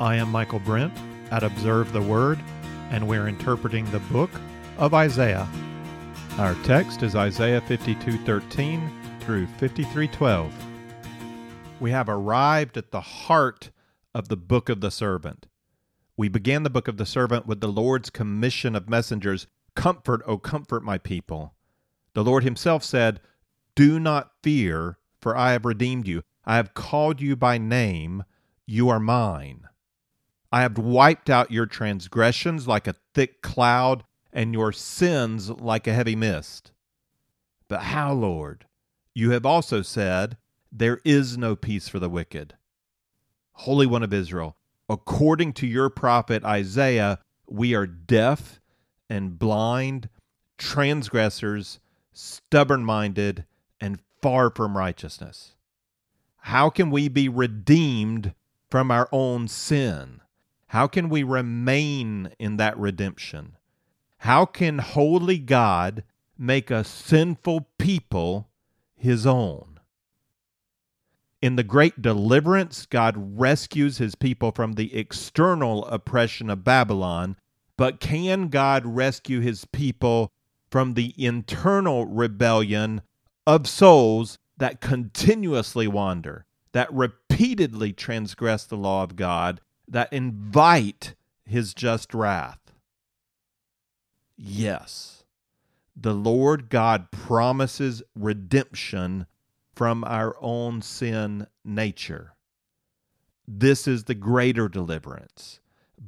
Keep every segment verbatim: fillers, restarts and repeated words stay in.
I am Michael Brent at Observe the Word, and we're interpreting the book of Isaiah. Our text is Isaiah fifty-two thirteen through fifty-three twelve. We have arrived at the heart of the book of the servant. We began the book of the servant with the Lord's commission of messengers, "Comfort, O comfort my people." The Lord himself said, "Do not fear, for I have redeemed you. I have called you by name. You are mine. I have wiped out your transgressions like a thick cloud, and your sins like a heavy mist." But how, Lord? You have also said, "There is no peace for the wicked." Holy One of Israel, according to your prophet Isaiah, we are deaf and blind, transgressors, stubborn-minded, and far from righteousness. How can we be redeemed from our own sin? How can we remain in that redemption? How can holy God make a sinful people his own? In the great deliverance, God rescues his people from the external oppression of Babylon, but can God rescue his people from the internal rebellion of souls that continuously wander, that repeatedly transgress the law of God, that invite his just wrath? Yes, the Lord God promises redemption from our own sin nature. This is the greater deliverance,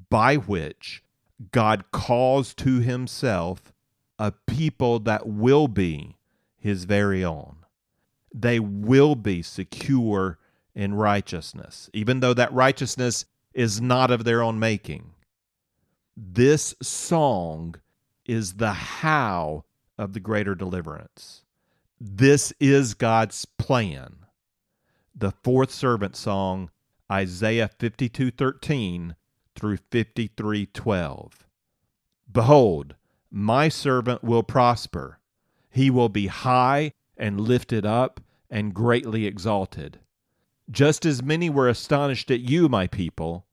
by which God calls to himself a people that will be his very own. They will be secure in righteousness, even though that righteousness is not of their own making. This song is the how of the greater deliverance. This is God's plan. The fourth servant song, Isaiah fifty-two thirteen through fifty-three twelve. Behold, my servant will prosper. He will be high and lifted up and greatly exalted. Just as many were astonished at you, my people,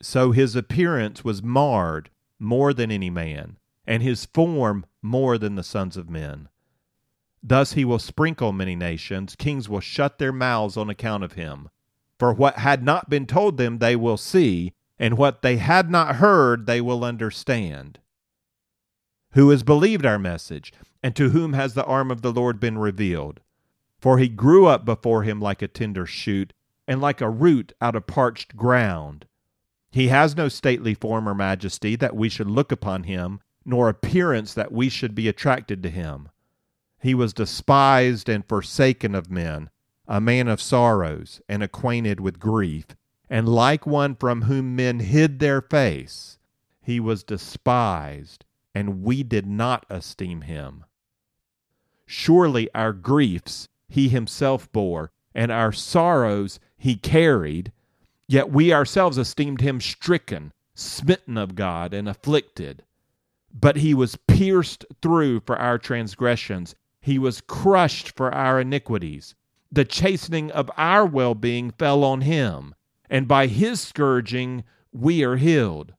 so his appearance was marred more than any man, and his form more than the sons of men. Thus he will sprinkle many nations. Kings will shut their mouths on account of him. For what had not been told them they will see, and what they had not heard they will understand. Who has believed our message, and to whom has the arm of the Lord been revealed? For he grew up before him like a tender shoot, and like a root out of parched ground. He has no stately form or majesty that we should look upon him, nor appearance that we should be attracted to him. He was despised and forsaken of men, a man of sorrows and acquainted with grief, and like one from whom men hid their face, he was despised, and we did not esteem him. Surely our griefs he himself bore, and our sorrows he carried, yet we ourselves esteemed him stricken, smitten of God, and afflicted. But he was pierced through for our transgressions. He was crushed for our iniquities. The chastening of our well-being fell on him, and by his scourging we are healed.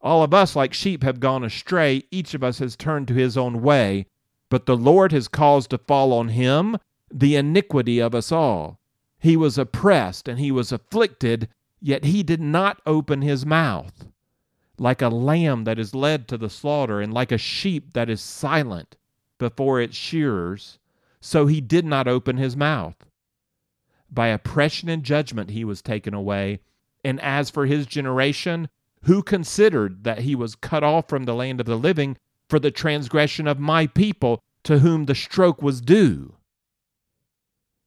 All of us like sheep have gone astray. Each of us has turned to his own way. But the Lord has caused to fall on him the iniquity of us all. He was oppressed and he was afflicted, yet he did not open his mouth. Like a lamb that is led to the slaughter, and like a sheep that is silent before its shearers, so he did not open his mouth. By oppression and judgment he was taken away, and as for his generation, who considered that he was cut off from the land of the living for the transgression of my people, to whom the stroke was due?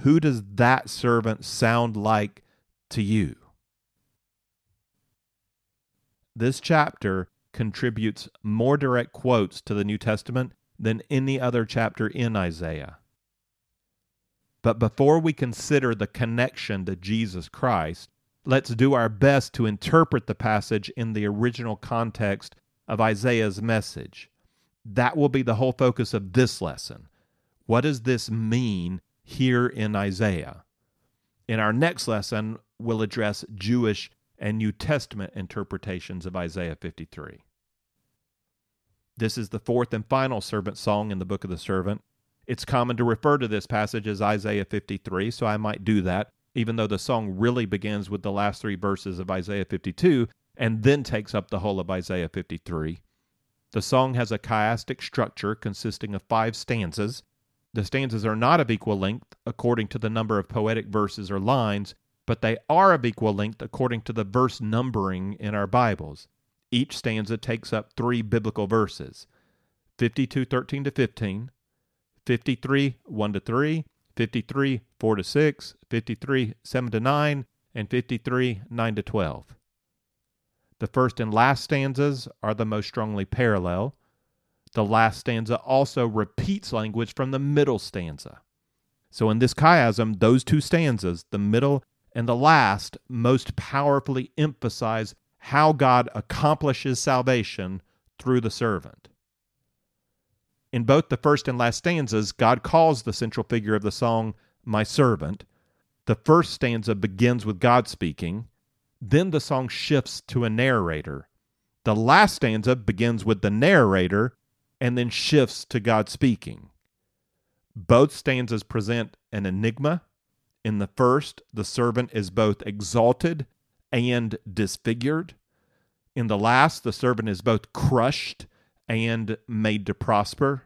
Who does that servant sound like to you? This chapter contributes more direct quotes to the New Testament than any other chapter in Isaiah. But before we consider the connection to Jesus Christ, let's do our best to interpret the passage in the original context of Isaiah's message. That will be the whole focus of this lesson. What does this mean here in Isaiah? In our next lesson, we'll address Jewish and New Testament interpretations of Isaiah fifty-three. This is the fourth and final servant song in the book of the servant. It's common to refer to this passage as Isaiah fifty-three, so I might do that, even though the song really begins with the last three verses of Isaiah fifty-two and then takes up the whole of Isaiah fifty-three. The song has a chiastic structure consisting of five stanzas. The stanzas are not of equal length according to the number of poetic verses or lines, but they are of equal length according to the verse numbering in our Bibles. Each stanza takes up three biblical verses: fifty-two, thirteen to fifteen, fifty-three, one to three, fifty-three, four to six, fifty-three, seven to nine, and fifty-three, nine to twelve. The first and last stanzas are the most strongly parallel. The last stanza also repeats language from the middle stanza. So in this chiasm, those two stanzas, the middle and the last, most powerfully emphasize how God accomplishes salvation through the servant. In both the first and last stanzas, God calls the central figure of the song, my servant. The first stanza begins with God speaking. Then the song shifts to a narrator. The last stanza begins with the narrator and then shifts to God speaking. Both stanzas present an enigma. In the first, the servant is both exalted and disfigured. In the last, the servant is both crushed and made to prosper.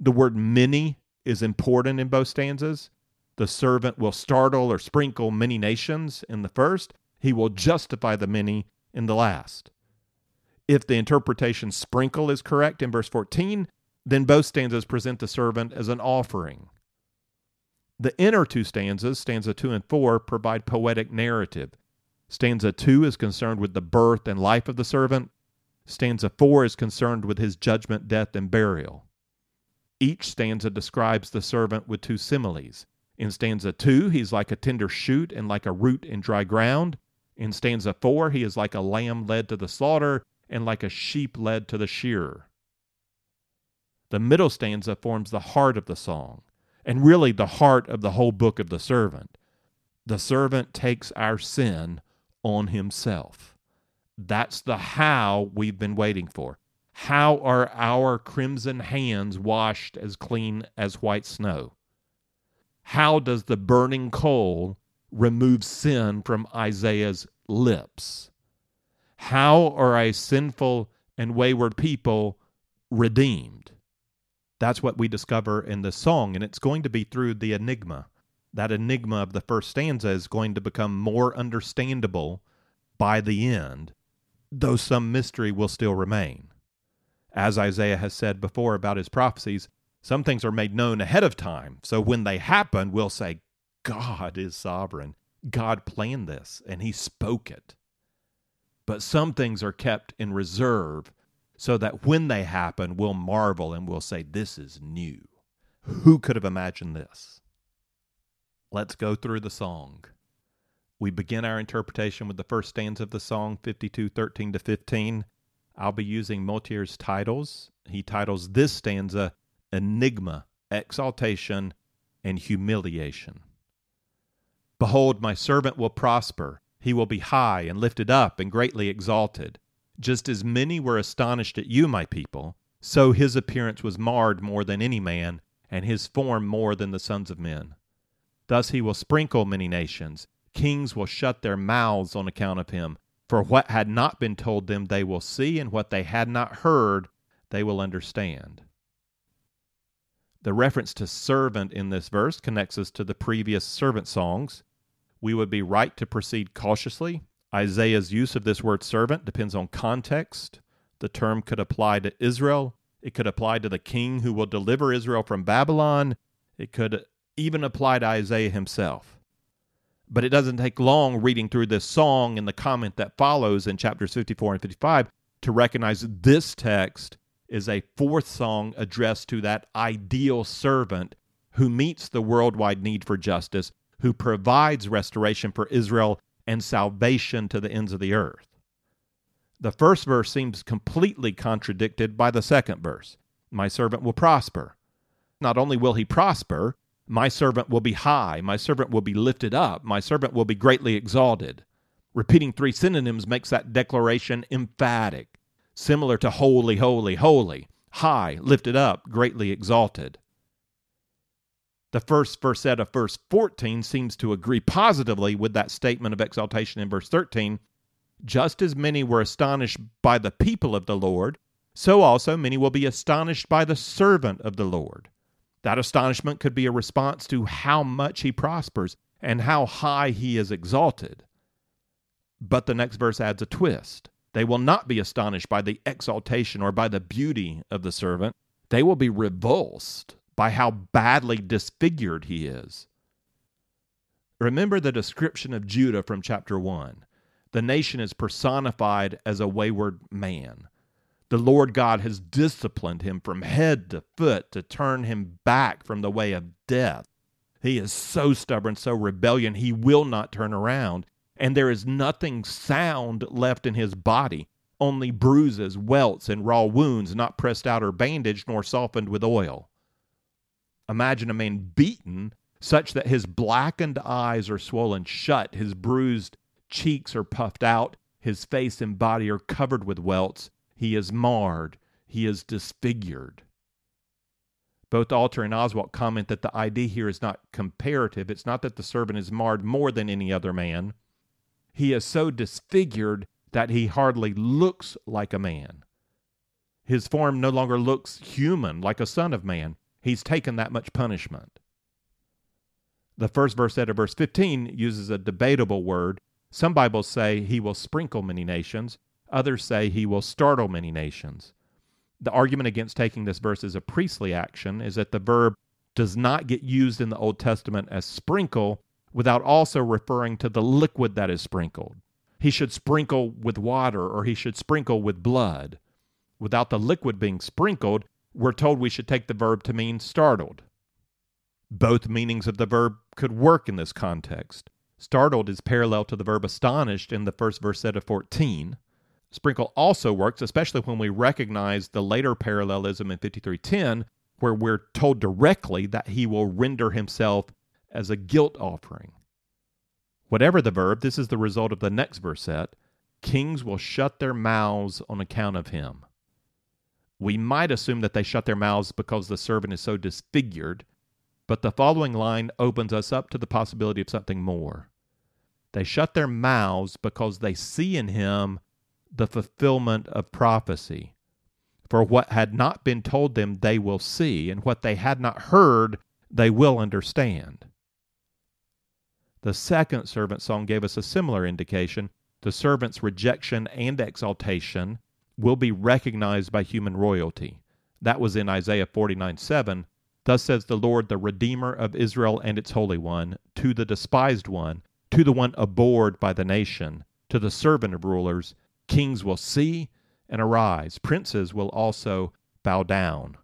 The word many is important in both stanzas. The servant will startle or sprinkle many nations in the first. He will justify the many in the last. If the interpretation sprinkle is correct in verse fourteen, then both stanzas present the servant as an offering. The inner two stanzas, stanza two and four, provide poetic narrative. Stanza two is concerned with the birth and life of the servant. Stanza four is concerned with his judgment, death, and burial. Each stanza describes the servant with two similes. In stanza two, he's like a tender shoot and like a root in dry ground. In stanza four, he is like a lamb led to the slaughter and like a sheep led to the shearer. The middle stanza forms the heart of the song, and really the heart of the whole book of the servant. The servant takes our sin on himself. That's the how we've been waiting for. How are our crimson hands washed as clean as white snow? How does the burning coal remove sin from Isaiah's lips? How are a sinful and wayward people redeemed? That's what we discover in the song, and it's going to be through the enigma. That enigma of the first stanza is going to become more understandable by the end, though some mystery will still remain. As Isaiah has said before about his prophecies, some things are made known ahead of time, so when they happen, we'll say, God is sovereign. God planned this, and he spoke it. But some things are kept in reserve so that when they happen, we'll marvel and we'll say, this is new. Who could have imagined this? Let's go through the song. We begin our interpretation with the first stanza of the song, fifty-two, thirteen to fifteen. I'll be using Moltier's titles. He titles this stanza, Enigma, Exaltation, and Humiliation. Behold, my servant will prosper. He will be high and lifted up and greatly exalted. Just as many were astonished at you, my people, so his appearance was marred more than any man, and his form more than the sons of men. Thus he will sprinkle many nations. Kings will shut their mouths on account of him. For what had not been told them they will see, and what they had not heard they will understand. The reference to servant in this verse connects us to the previous servant songs. We would be right to proceed cautiously. Isaiah's use of this word servant depends on context. The term could apply to Israel. It could apply to the king who will deliver Israel from Babylon. It could even apply to Isaiah himself. But it doesn't take long reading through this song and the comment that follows in chapters fifty-four and fifty-five to recognize this text is a fourth song addressed to that ideal servant who meets the worldwide need for justice, who provides restoration for Israel and salvation to the ends of the earth. The first verse seems completely contradicted by the second verse. My servant will prosper. Not only will he prosper, my servant will be high, my servant will be lifted up, my servant will be greatly exalted. Repeating three synonyms makes that declaration emphatic, similar to holy, holy, holy, high, lifted up, greatly exalted. The first verset of verse fourteen seems to agree positively with that statement of exaltation in verse thirteen. Just as many were astonished by the people of the Lord, so also many will be astonished by the servant of the Lord. That astonishment could be a response to how much he prospers and how high he is exalted. But the next verse adds a twist. They will not be astonished by the exaltation or by the beauty of the servant. They will be revulsed by how badly disfigured he is. Remember the description of Judah from chapter one. The nation is personified as a wayward man. The Lord God has disciplined him from head to foot to turn him back from the way of death. He is so stubborn, so rebellious, he will not turn around, and there is nothing sound left in his body, only bruises, welts, and raw wounds not pressed out or bandaged nor softened with oil. Imagine a man beaten such that his blackened eyes are swollen shut, his bruised cheeks are puffed out, his face and body are covered with welts. He is marred. He is disfigured. Both Alter and Oswald comment that the idea here is not comparative. It's not that the servant is marred more than any other man. He is so disfigured that he hardly looks like a man. His form no longer looks human, like a son of man. He's taken that much punishment. The first verse out of verse fifteen uses a debatable word. Some Bibles say he will sprinkle many nations. Others say he will startle many nations. The argument against taking this verse as a priestly action is that the verb does not get used in the Old Testament as sprinkle without also referring to the liquid that is sprinkled. He should sprinkle with water, or he should sprinkle with blood. Without the liquid being sprinkled, we're told we should take the verb to mean startled. Both meanings of the verb could work in this context. Startled is parallel to the verb astonished in the first verset of fourteen. Sprinkle also works, especially when we recognize the later parallelism in fifty-three ten, where we're told directly that he will render himself as a guilt offering. Whatever the verb, this is the result of the next verset. Kings will shut their mouths on account of him. We might assume that they shut their mouths because the servant is so disfigured, but the following line opens us up to the possibility of something more. They shut their mouths because they see in him the fulfillment of prophecy. For what had not been told them they will see, and what they had not heard they will understand. The second servant song gave us a similar indication. The servant's rejection and exaltation will be recognized by human royalty. That was in Isaiah forty-nine seven. Thus says the Lord, the Redeemer of Israel and its Holy One, to the despised one, to the one abhorred by the nation, to the servant of rulers, kings will see and arise. Princes will also bow down.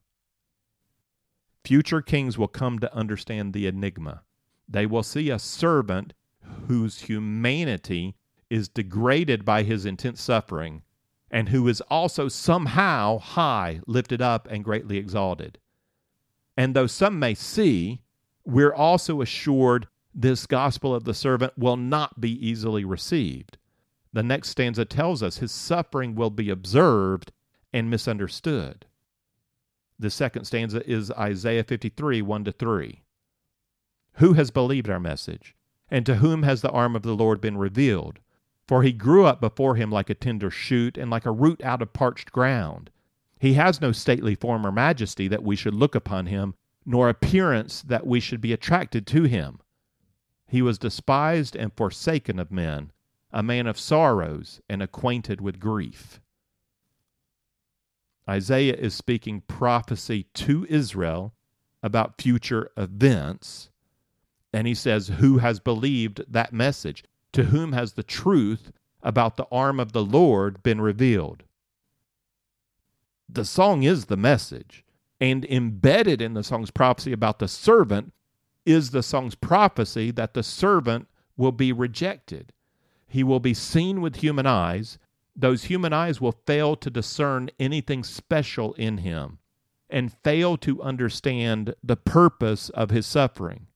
Future kings will come to understand the enigma. They will see a servant whose humanity is degraded by his intense suffering and who is also somehow high, lifted up, and greatly exalted. And though some may see, we're also assured this gospel of the servant will not be easily received. The next stanza tells us his suffering will be observed and misunderstood. The second stanza is Isaiah fifty-three, one to three. Who has believed our message? And to whom has the arm of the Lord been revealed? For he grew up before him like a tender shoot and like a root out of parched ground. He has no stately form or majesty that we should look upon him, nor appearance that we should be attracted to him. He was despised and forsaken of men, a man of sorrows and acquainted with grief. Isaiah is speaking prophecy to Israel about future events, and he says, who has believed that message? To whom has the truth about the arm of the Lord been revealed? The song is the message, and embedded in the song's prophecy about the servant is the song's prophecy that the servant will be rejected. He will be seen with human eyes. Those human eyes will fail to discern anything special in him and fail to understand the purpose of his suffering.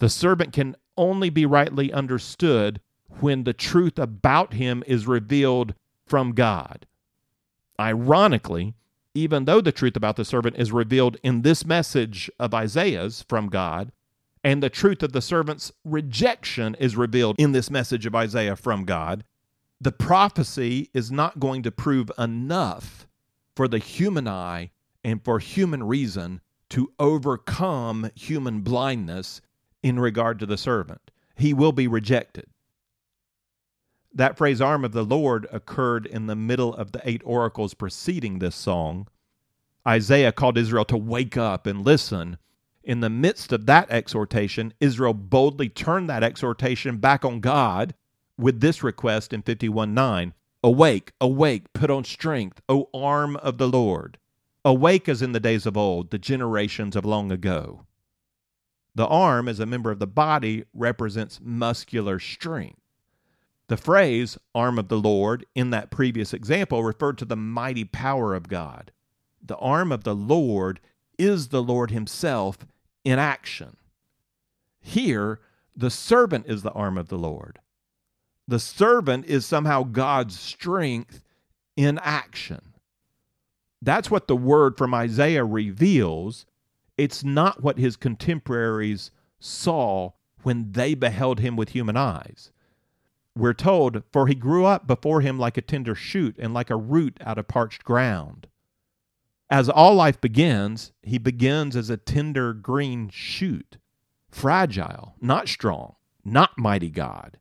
The servant can only be rightly understood when the truth about him is revealed from God. Ironically, even though the truth about the servant is revealed in this message of Isaiah's from God, and the truth of the servant's rejection is revealed in this message of Isaiah from God, the prophecy is not going to prove enough for the human eye and for human reason to overcome human blindness in regard to the servant. He will be rejected. That phrase, arm of the Lord, occurred in the middle of the eight oracles preceding this song. Isaiah called Israel to wake up and listen. In the midst of that exhortation, Israel boldly turned that exhortation back on God with this request in fifty-one nine, awake, awake, put on strength, O arm of the Lord. Awake as in the days of old, the generations of long ago. The arm, as a member of the body, represents muscular strength. The phrase, arm of the Lord, in that previous example, referred to the mighty power of God. The arm of the Lord is the Lord himself in action. Here, the servant is the arm of the Lord. The servant is somehow God's strength in action. That's what the word from Isaiah reveals. It's not what his contemporaries saw when they beheld him with human eyes. We're told, for he grew up before him like a tender shoot and like a root out of parched ground. As all life begins, he begins as a tender green shoot, fragile, not strong, not mighty God.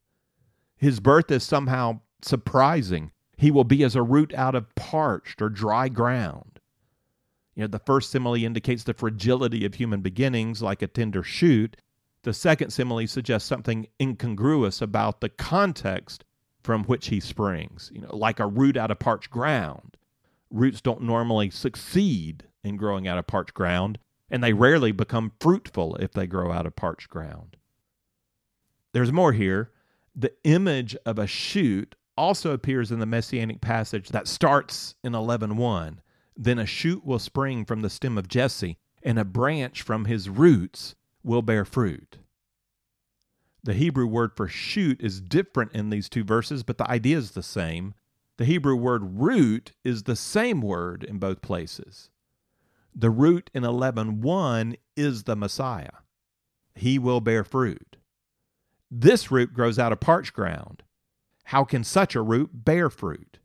His birth is somehow surprising. He will be as a root out of parched or dry ground. You know, the first simile indicates the fragility of human beginnings, like a tender shoot. The second simile suggests something incongruous about the context from which he springs, you know, like a root out of parched ground. Roots don't normally succeed in growing out of parched ground, and they rarely become fruitful if they grow out of parched ground. There's more here. The image of a shoot also appears in the Messianic passage that starts in eleven one. Then a shoot will spring from the stem of Jesse, and a branch from his roots will bear fruit. The Hebrew word for shoot is different in these two verses, but the idea is the same. The Hebrew word root is the same word in both places. The root in eleven one is the Messiah. He will bear fruit. This root grows out of parched ground. How can such a root bear fruit?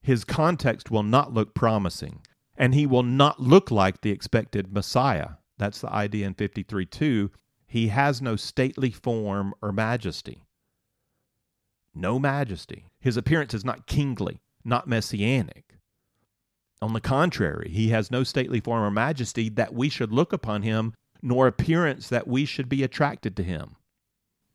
His context will not look promising, and he will not look like the expected Messiah. That's the idea in fifty-three two. He has no stately form or majesty. No majesty. His appearance is not kingly, not messianic. On the contrary, he has no stately form or majesty that we should look upon him, nor appearance that we should be attracted to him.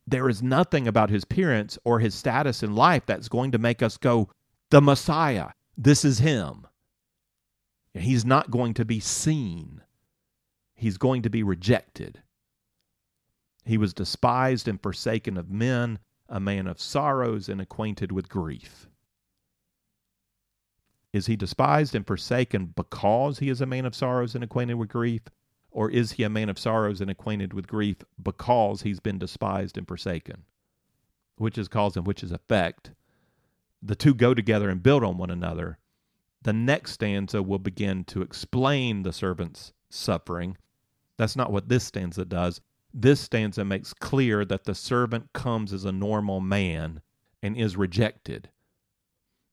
There is nothing about his appearance or his status in life that's going to make us go, the Messiah, this is him. He's not going to be seen. He's going to be rejected. He was despised and forsaken of men, a man of sorrows and acquainted with grief. Is he despised and forsaken because he is a man of sorrows and acquainted with grief? Or is he a man of sorrows and acquainted with grief because he's been despised and forsaken? Which is cause and which is effect. The two go together and build on one another. The next stanza will begin to explain the servant's suffering. That's not what this stanza does. This stanza makes clear that the servant comes as a normal man and is rejected.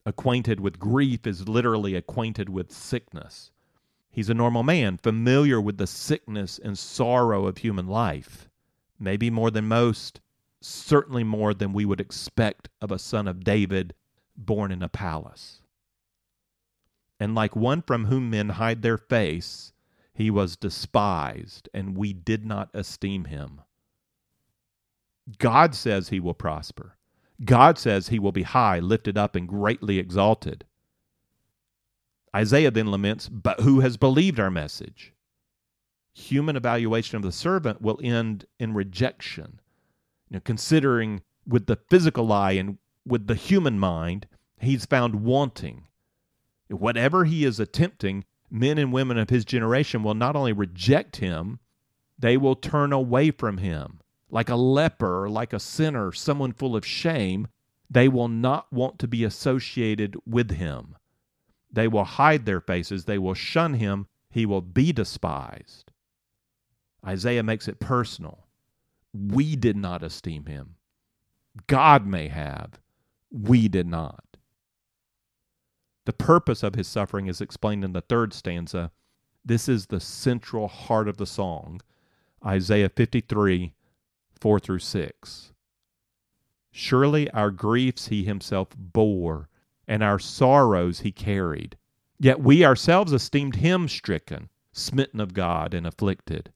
Acquainted with grief is literally acquainted with sickness. He's a normal man, familiar with the sickness and sorrow of human life, maybe more than most, certainly more than we would expect of a son of David born in a palace. And like one from whom men hide their face, he was despised, and we did not esteem him. God says he will prosper. God says he will be high, lifted up, and greatly exalted. Isaiah then laments, but who has believed our message? Human evaluation of the servant will end in rejection. You know, considering with the physical eye and with the human mind, he's found wanting. Whatever he is attempting, men and women of his generation will not only reject him, they will turn away from him. Like a leper, like a sinner, someone full of shame, they will not want to be associated with him. They will hide their faces. They will shun him. He will be despised. Isaiah makes it personal. We did not esteem him. God may have. We did not. The purpose of his suffering is explained in the third stanza. This is the central heart of the song, Isaiah fifty-three, four through six. Surely our griefs he himself bore, and our sorrows he carried. Yet we ourselves esteemed him stricken, smitten of God, and afflicted.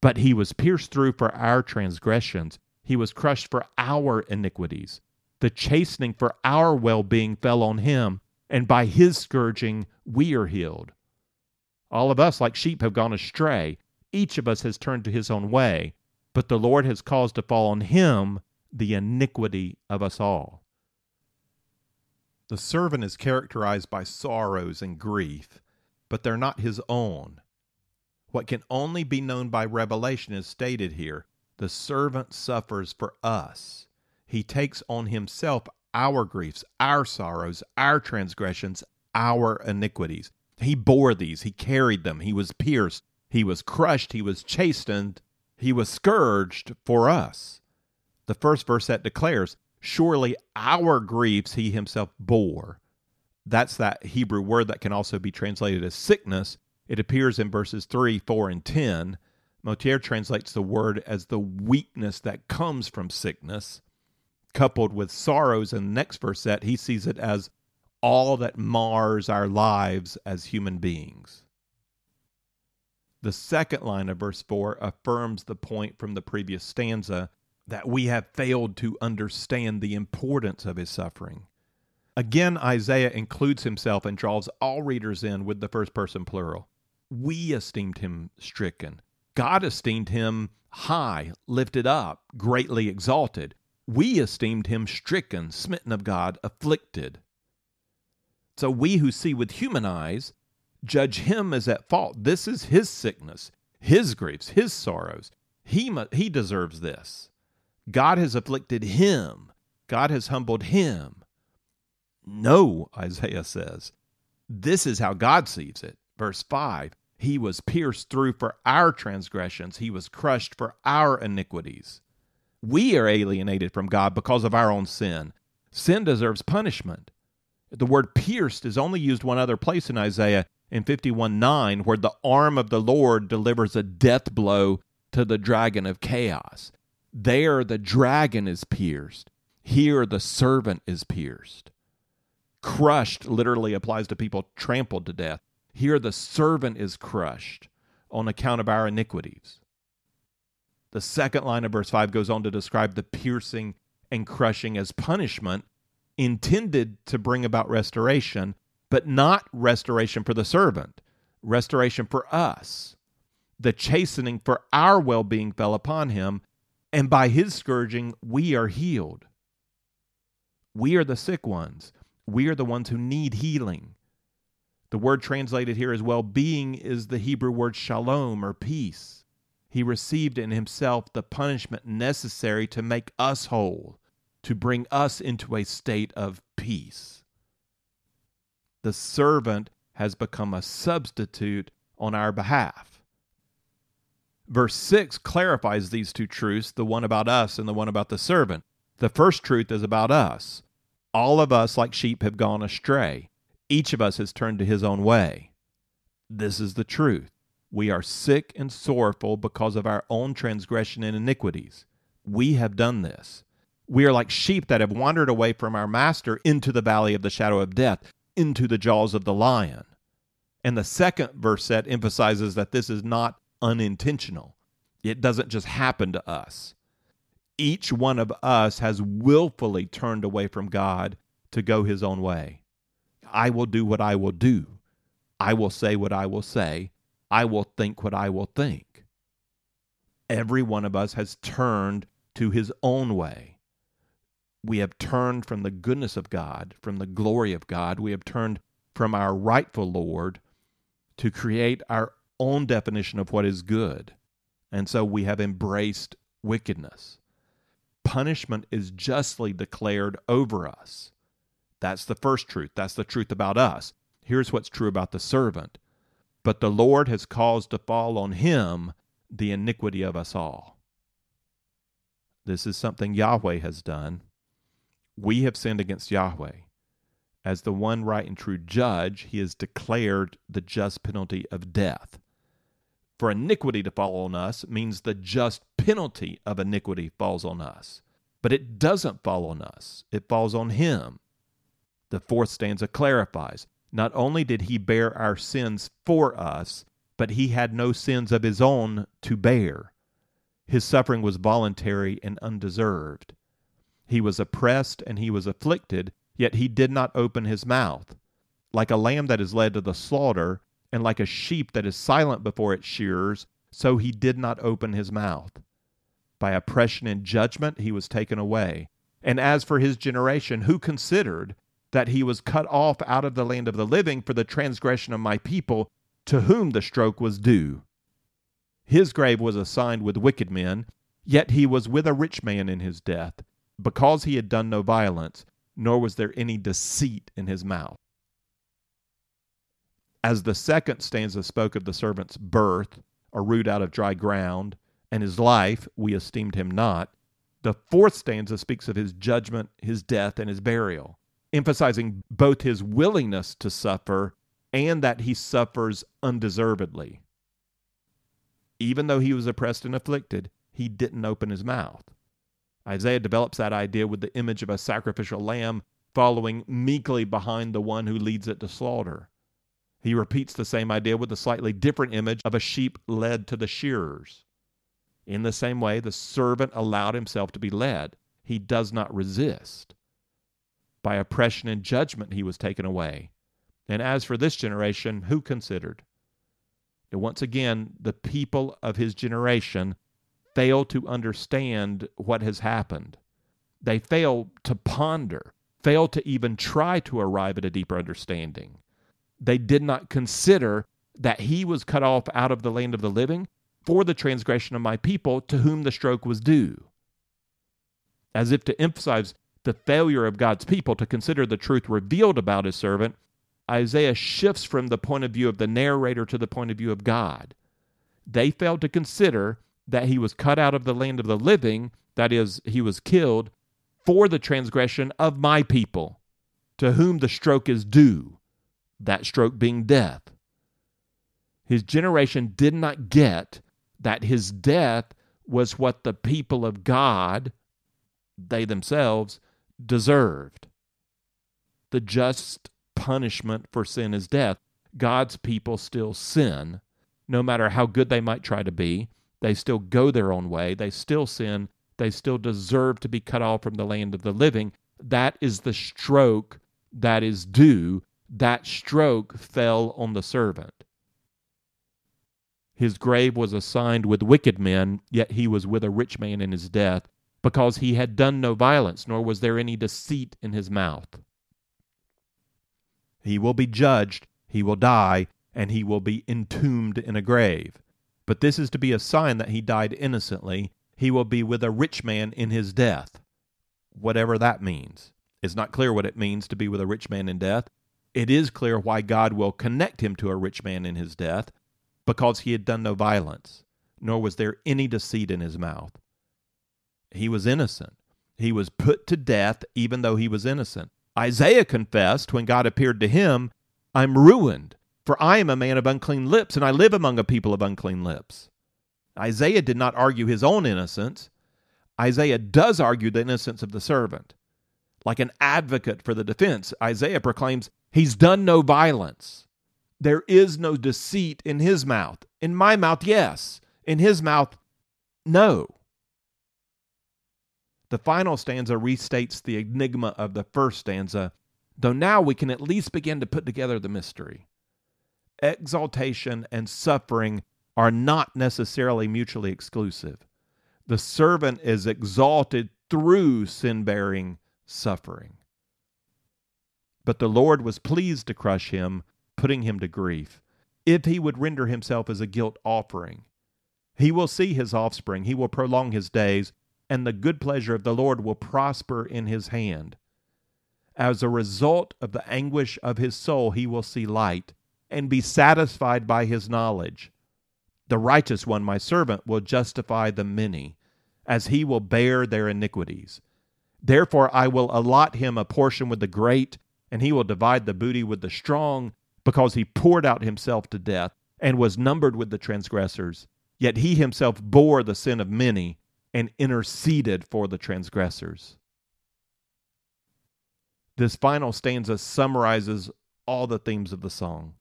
But he was pierced through for our transgressions. He was crushed for our iniquities. The chastening for our well-being fell on him, and by his scourging we are healed. All of us, like sheep, have gone astray. Each of us has turned to his own way, but the Lord has caused to fall on him the iniquity of us all. The servant is characterized by sorrows and grief, but they're not his own. What can only be known by revelation is stated here. The servant suffers for us. He takes on himself our griefs, our sorrows, our transgressions, our iniquities. He bore these. He carried them. He was pierced. He was crushed. He was chastened. He was scourged for us. The first verse that declares, surely our griefs he himself bore. That's that Hebrew word that can also be translated as sickness. It appears in verses three, four, and ten. Motier translates the word as the weakness that comes from sickness. Coupled with sorrows in the next verse that he sees it as all that mars our lives as human beings. The second line of verse four affirms the point from the previous stanza that we have failed to understand the importance of his suffering. Again, Isaiah includes himself and draws all readers in with the first person plural. We esteemed him stricken. God esteemed him high, lifted up, greatly exalted. We esteemed him stricken, smitten of God, afflicted. So we who see with human eyes judge him as at fault. This is his sickness, his griefs, his sorrows. He mu- he deserves this. God has afflicted him. God has humbled him. No, Isaiah says. This is how God sees it. Verse five, he was pierced through for our transgressions. He was crushed for our iniquities. We are alienated from God because of our own sin. Sin deserves punishment. The word pierced is only used one other place in Isaiah in fifty-one nine, where the arm of the Lord delivers a death blow to the dragon of chaos. There the dragon is pierced. Here the servant is pierced. Crushed literally applies to people trampled to death. Here the servant is crushed on account of our iniquities. The second line of verse five goes on to describe the piercing and crushing as punishment intended to bring about restoration, but not restoration for the servant, restoration for us. The chastening for our well-being fell upon him, and by his scourging we are healed. We are the sick ones. We are the ones who need healing. The word translated here as well-being is the Hebrew word shalom, or peace. He received in himself the punishment necessary to make us whole, to bring us into a state of peace. The servant has become a substitute on our behalf. Verse six clarifies these two truths, the one about us and the one about the servant. The first truth is about us. All of us, like sheep, have gone astray. Each of us has turned to his own way. This is the truth. We are sick and sorrowful because of our own transgression and iniquities. We have done this. We are like sheep that have wandered away from our master into the valley of the shadow of death, into the jaws of the lion. And the second verset emphasizes that this is not unintentional. It doesn't just happen to us. Each one of us has willfully turned away from God to go his own way. I will do what I will do. I will say what I will say. I will think what I will think. Every one of us has turned to his own way. We have turned from the goodness of God, from the glory of God. We have turned from our rightful Lord to create our own definition of what is good. And so we have embraced wickedness. Punishment is justly declared over us. That's the first truth. That's the truth about us. Here's what's true about the servant. But the Lord has caused to fall on him the iniquity of us all. This is something Yahweh has done. We have sinned against Yahweh. As the one right and true judge, he has declared the just penalty of death. For iniquity to fall on us means the just penalty of iniquity falls on us. But it doesn't fall on us. It falls on him. The fourth stanza clarifies, not only did he bear our sins for us, but he had no sins of his own to bear. His suffering was voluntary and undeserved. He was oppressed and he was afflicted, yet he did not open his mouth. Like a lamb that is led to the slaughter, and like a sheep that is silent before its shearers, so he did not open his mouth. By oppression and judgment he was taken away. And as for his generation, who considered that he was cut off out of the land of the living for the transgression of my people, to whom the stroke was due? His grave was assigned with wicked men, yet he was with a rich man in his death, because he had done no violence, nor was there any deceit in his mouth. As the second stanza spoke of the servant's birth, a root out of dry ground, and his life, we esteemed him not, the fourth stanza speaks of his judgment, his death, and his burial, emphasizing both his willingness to suffer and that he suffers undeservedly. Even though he was oppressed and afflicted, he didn't open his mouth. Isaiah develops that idea with the image of a sacrificial lamb following meekly behind the one who leads it to slaughter. He repeats the same idea with a slightly different image of a sheep led to the shearers. In the same way, the servant allowed himself to be led. He does not resist. By oppression and judgment he was taken away. And as for this generation, who considered? And once again, the people of his generation fail to understand what has happened. They fail to ponder, fail to even try to arrive at a deeper understanding. They did not consider that he was cut off out of the land of the living for the transgression of my people, to whom the stroke was due. As if to emphasize the failure of God's people to consider the truth revealed about his servant, Isaiah shifts from the point of view of the narrator to the point of view of God. They failed to consider that he was cut out of the land of the living, that is, he was killed, for the transgression of my people, to whom the stroke is due. That stroke being death. His generation did not get that his death was what the people of God, they themselves, deserved. The just punishment for sin is death. God's people still sin. No matter how good they might try to be, they still go their own way. They still sin. They still deserve to be cut off from the land of the living. That is the stroke that is due. That stroke fell on the servant. His grave was assigned with wicked men, yet he was with a rich man in his death, because he had done no violence, nor was there any deceit in his mouth. He will be judged, he will die, and he will be entombed in a grave. But this is to be a sign that he died innocently. He will be with a rich man in his death. Whatever that means. It's not clear what it means to be with a rich man in death. It is clear why God will connect him to a rich man in his death, because he had done no violence, nor was there any deceit in his mouth. He was innocent. He was put to death even though he was innocent. Isaiah confessed when God appeared to him, "I'm ruined, for I am a man of unclean lips, and I live among a people of unclean lips." Isaiah did not argue his own innocence. Isaiah does argue the innocence of the servant. Like an advocate for the defense, Isaiah proclaims, he's done no violence. There is no deceit in his mouth. In my mouth, yes. In his mouth, no. The final stanza restates the enigma of the first stanza, though now we can at least begin to put together the mystery. Exaltation and suffering are not necessarily mutually exclusive. The servant is exalted through sin-bearing suffering. But the Lord was pleased to crush him, putting him to grief, if he would render himself as a guilt offering. He will see his offspring, he will prolong his days, and the good pleasure of the Lord will prosper in his hand. As a result of the anguish of his soul, he will see light and be satisfied by his knowledge. The righteous one, my servant, will justify the many, as he will bear their iniquities. Therefore I will allot him a portion with the great, and he will divide the booty with the strong, because he poured out himself to death and was numbered with the transgressors. Yet he himself bore the sin of many and interceded for the transgressors. This final stanza summarizes all the themes of the song.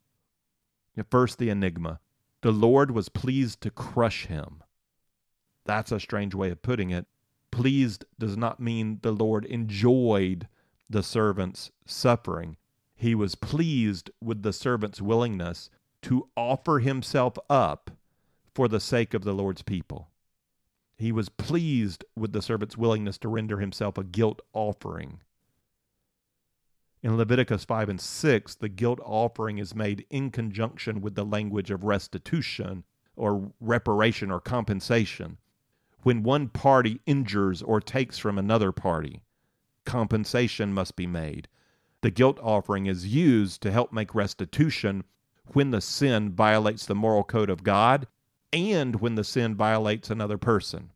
First, the enigma. The Lord was pleased to crush him. That's a strange way of putting it. Pleased does not mean the Lord enjoyed the servant's suffering. He was pleased with the servant's willingness to offer himself up for the sake of the Lord's people. He was pleased with the servant's willingness to render himself a guilt offering. In Leviticus five and six, the guilt offering is made in conjunction with the language of restitution or reparation or compensation. When one party injures or takes from another party, compensation must be made. The guilt offering is used to help make restitution when the sin violates the moral code of God and when the sin violates another person.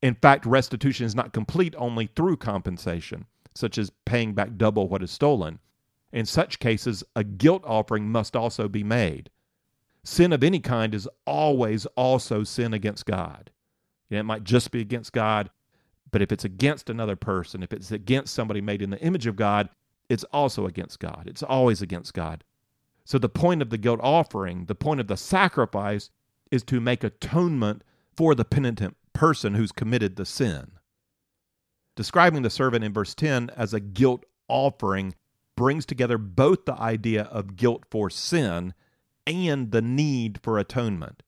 In fact, restitution is not complete only through compensation, such as paying back double what is stolen. In such cases, a guilt offering must also be made. Sin of any kind is always also sin against God. It might just be against God, but if it's against another person, if it's against somebody made in the image of God, it's also against God. It's always against God. So the point of the guilt offering, the point of the sacrifice, is to make atonement for the penitent person who's committed the sin. Describing the servant in verse ten as a guilt offering brings together both the idea of guilt for sin and the need for atonement.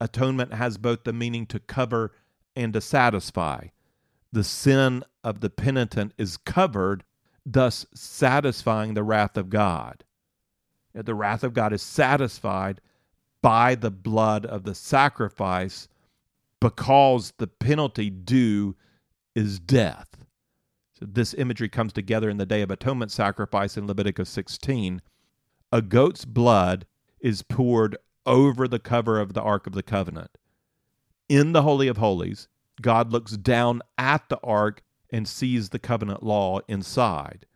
Atonement has both the meaning to cover and to satisfy. The sin of the penitent is covered, thus satisfying the wrath of God. The wrath of God is satisfied by the blood of the sacrifice because the penalty due is death. So this imagery comes together in the Day of Atonement sacrifice in Leviticus sixteen. A goat's blood is poured over the cover of the Ark of the Covenant. In the Holy of Holies, God looks down at the Ark and sees the covenant law inside.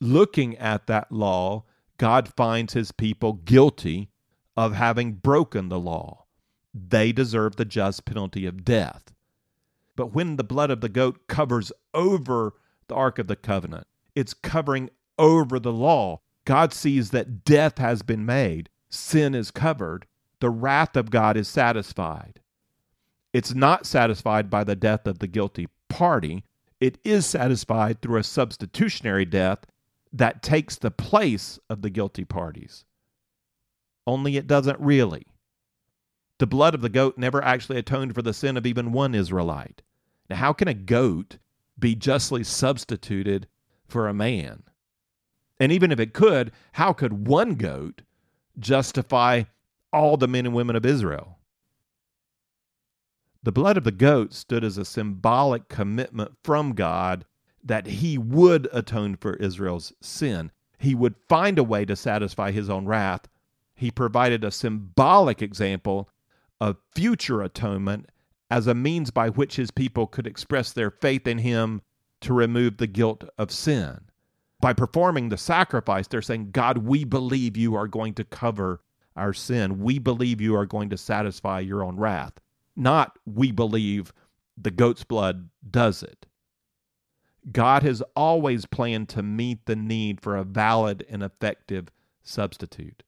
Looking at that law, God finds his people guilty of having broken the law. They deserve the just penalty of death. But when the blood of the goat covers over the Ark of the Covenant, it's covering over the law. God sees that death has been made. Sin is covered. The wrath of God is satisfied. It's not satisfied by the death of the guilty party. It is satisfied through a substitutionary death that takes the place of the guilty parties. Only it doesn't really. The blood of the goat never actually atoned for the sin of even one Israelite. Now, how can a goat be justly substituted for a man? And even if it could, how could one goat justify all the men and women of Israel? The blood of the goat stood as a symbolic commitment from God that he would atone for Israel's sin. He would find a way to satisfy his own wrath. He provided a symbolic example of future atonement as a means by which his people could express their faith in him to remove the guilt of sin. By performing the sacrifice, they're saying, God, we believe you are going to cover our sin. We believe you are going to satisfy your own wrath. Not, we believe the goat's blood does it. God has always planned to meet the need for a valid and effective substitute.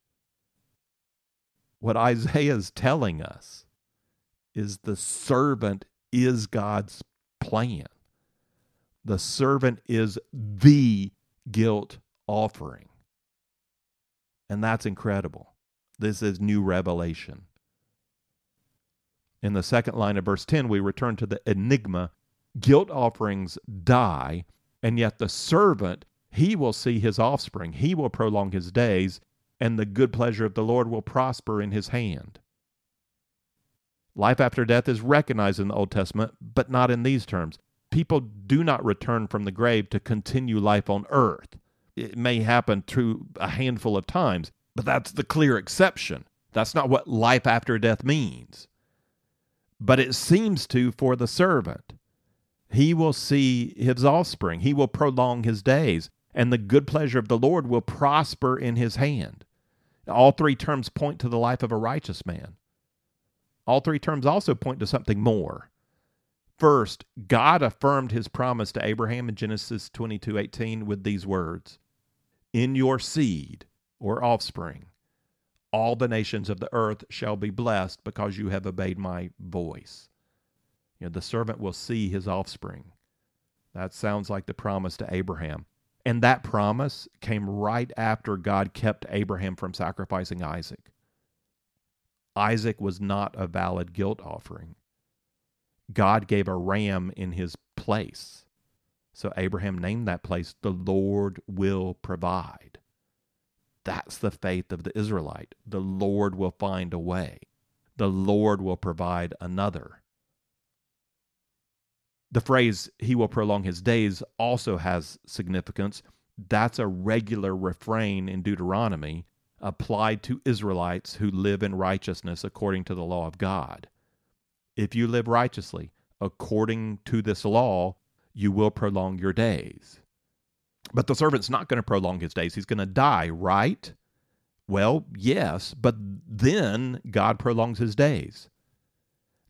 What Isaiah is telling us is the servant is God's plan. The servant is the guilt offering. And that's incredible. This is new revelation. In the second line of verse ten, we return to the enigma. Guilt offerings die, and yet the servant, he will see his offspring. He will prolong his days, and the good pleasure of the Lord will prosper in his hand. Life after death is recognized in the Old Testament, but not in these terms. People do not return from the grave to continue life on earth. It may happen through a handful of times, but that's the clear exception. That's not what life after death means. But it seems to for the servant. He will see his offspring. He will prolong his days, and the good pleasure of the Lord will prosper in his hand. All three terms point to the life of a righteous man. All three terms also point to something more. First, God affirmed his promise to Abraham in Genesis twenty-two eighteen with these words, "In your seed," or offspring, "all the nations of the earth shall be blessed because you have obeyed my voice." You know, the servant will see his offspring. That sounds like the promise to Abraham. And that promise came right after God kept Abraham from sacrificing Isaac. Isaac was not a valid guilt offering. God gave a ram in his place. So Abraham named that place, "The Lord will provide." That's the faith of the Israelite. The Lord will find a way. The Lord will provide another. The phrase, "he will prolong his days," also has significance. That's a regular refrain in Deuteronomy applied to Israelites who live in righteousness according to the law of God. If you live righteously according to this law, you will prolong your days. But the servant's not going to prolong his days. He's going to die, right? Well, yes, but then God prolongs his days.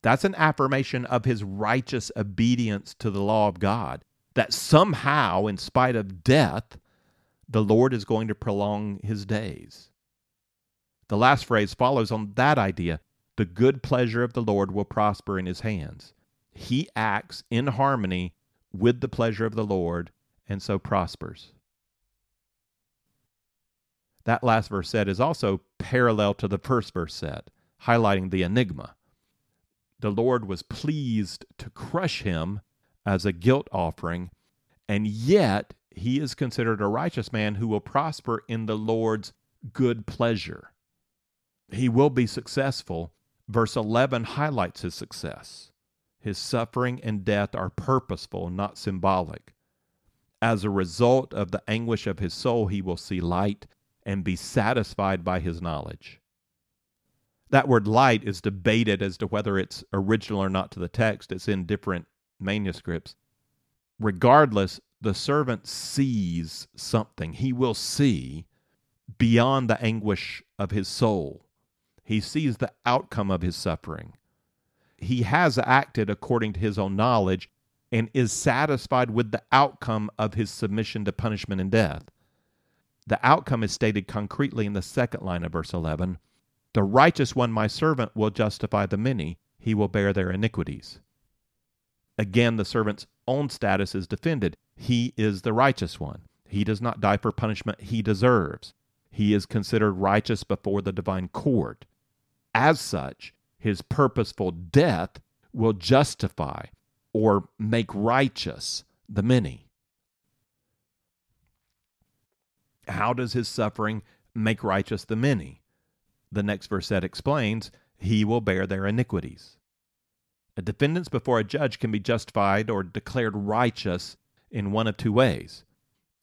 That's an affirmation of his righteous obedience to the law of God, that somehow, in spite of death, the Lord is going to prolong his days. The last phrase follows on that idea. The good pleasure of the Lord will prosper in his hands. He acts in harmony with the pleasure of the Lord and so prospers. That last verset is also parallel to the first verset, highlighting the enigma. The Lord was pleased to crush him as a guilt offering, and yet he is considered a righteous man who will prosper in the Lord's good pleasure. He will be successful. Verse eleven highlights his success. His suffering and death are purposeful, not symbolic. As a result of the anguish of his soul, he will see light and be satisfied by his knowledge. That word "light" is debated as to whether it's original or not to the text. It's in different manuscripts. Regardless, the servant sees something. He will see beyond the anguish of his soul. He sees the outcome of his suffering. He has acted according to his own knowledge and is satisfied with the outcome of his submission to punishment and death. The outcome is stated concretely in the second line of verse eleven. "The righteous one, my servant, will justify the many. He will bear their iniquities." Again, the servant's own status is defended. He is the righteous one. He does not die for punishment he deserves. He is considered righteous before the divine court. As such, his purposeful death will justify or make righteous the many. How does his suffering make righteous the many? The next verset explains, "He will bear their iniquities." A defendant before a judge can be justified or declared righteous in one of two ways.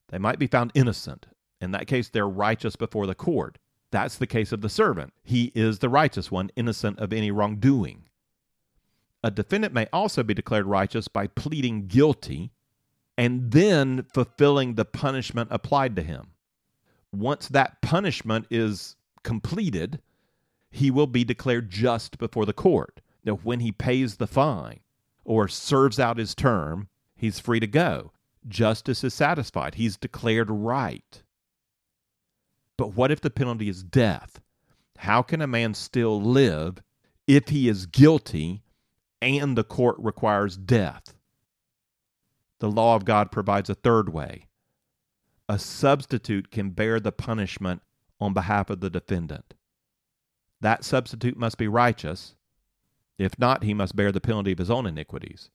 They might be found innocent. In that case, they're righteous before the court. That's the case of the servant. He is the righteous one, innocent of any wrongdoing. A defendant may also be declared righteous by pleading guilty and then fulfilling the punishment applied to him. Once that punishment is completed, he will be declared just before the court. Now, when he pays the fine or serves out his term, he's free to go. Justice is satisfied. He's declared right. But what if the penalty is death? How can a man still live if he is guilty and the court requires death? The law of God provides a third way. A substitute can bear the punishment on behalf of the defendant. That substitute must be righteous. If not, he must bear the penalty of his own iniquities.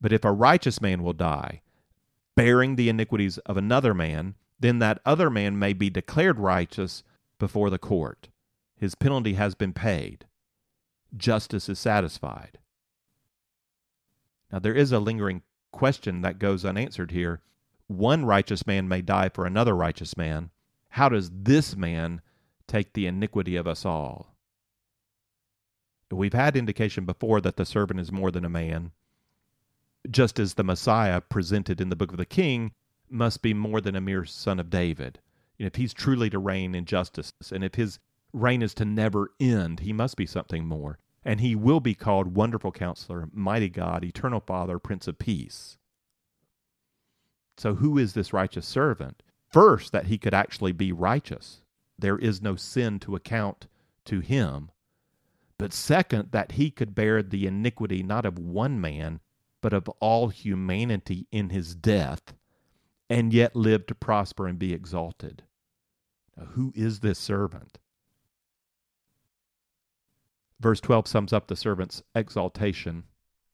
But if a righteous man will die, bearing the iniquities of another man, then that other man may be declared righteous before the court. His penalty has been paid. Justice is satisfied. Now, there is a lingering question that goes unanswered here. One righteous man may die for another righteous man. How does this man take the iniquity of us all? We've had indication before that the servant is more than a man, just as the Messiah presented in the book of the King must be more than a mere son of David. You know, if he's truly to reign in justice, and if his reign is to never end, he must be something more. And he will be called Wonderful Counselor, Mighty God, Eternal Father, Prince of Peace. So who is this righteous servant? First, that he could actually be righteous. There is no sin to account to him. But second, that he could bear the iniquity not of one man, but of all humanity in his death, and yet live to prosper and be exalted. Now, who is this servant? Verse twelve sums up the servant's exaltation.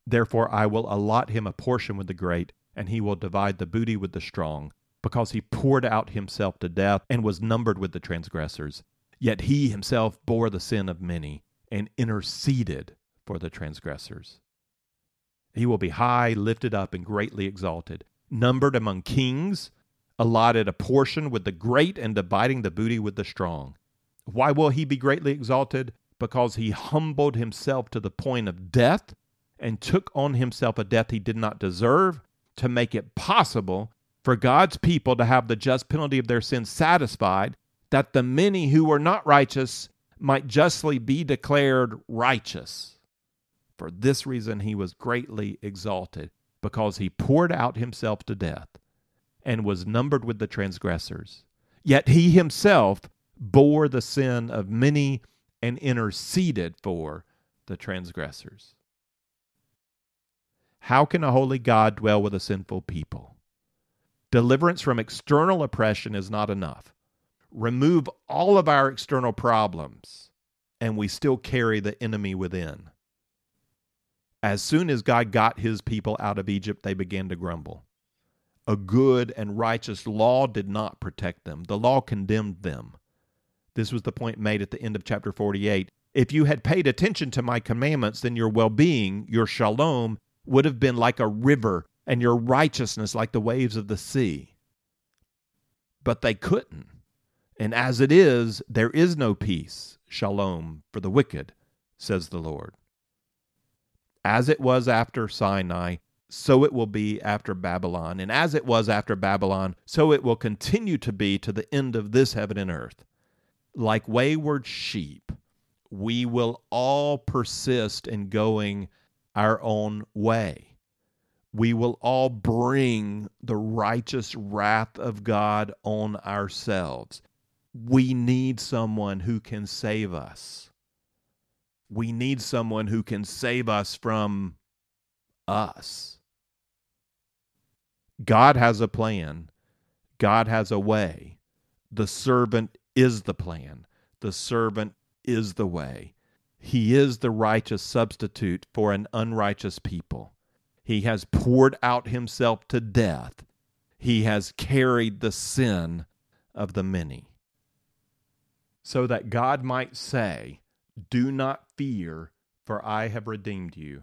Therefore, I will allot him a portion with the great, and he will divide the booty with the strong, because he poured out himself to death and was numbered with the transgressors. Yet he himself bore the sin of many and interceded for the transgressors. He will be high, lifted up, and greatly exalted, numbered among kings, allotted a portion with the great and dividing the booty with the strong. Why will he be greatly exalted? Because he humbled himself to the point of death and took on himself a death he did not deserve to make it possible for God's people to have the just penalty of their sins satisfied, that the many who were not righteous might justly be declared righteous. For this reason he was greatly exalted, because he poured out himself to death and was numbered with the transgressors. Yet he himself bore the sin of many and interceded for the transgressors. How can a holy God dwell with a sinful people? Deliverance from external oppression is not enough. Remove all of our external problems, and we still carry the enemy within. As soon as God got his people out of Egypt, they began to grumble. A good and righteous law did not protect them. The law condemned them. This was the point made at the end of chapter forty-eight. If you had paid attention to my commandments, then your well-being, your shalom, would have been like a river, and your righteousness like the waves of the sea. But they couldn't. And as it is, there is no peace, shalom, for the wicked, says the Lord. As it was after Sinai, so it will be after Babylon. And as it was after Babylon, so it will continue to be to the end of this heaven and earth. Like wayward sheep, we will all persist in going our own way. We will all bring the righteous wrath of God on ourselves. We need someone who can save us. We need someone who can save us from us. God has a plan. God has a way. The servant is the plan. The servant is the way. He is the righteous substitute for an unrighteous people. He has poured out himself to death. He has carried the sin of the many. So that God might say, do not fear, for I have redeemed you.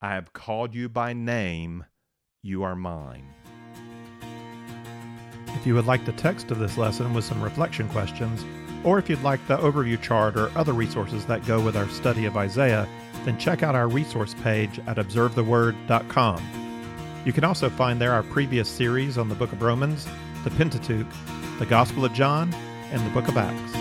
I have called you by name. You are mine. If you would like the text of this lesson with some reflection questions, Or if you'd like the overview chart or other resources that go with our study of Isaiah, then check out our resource page at observe the word dot com. You can also find there our previous series on the book of Romans, the Pentateuch, the Gospel of John, and the book of Acts.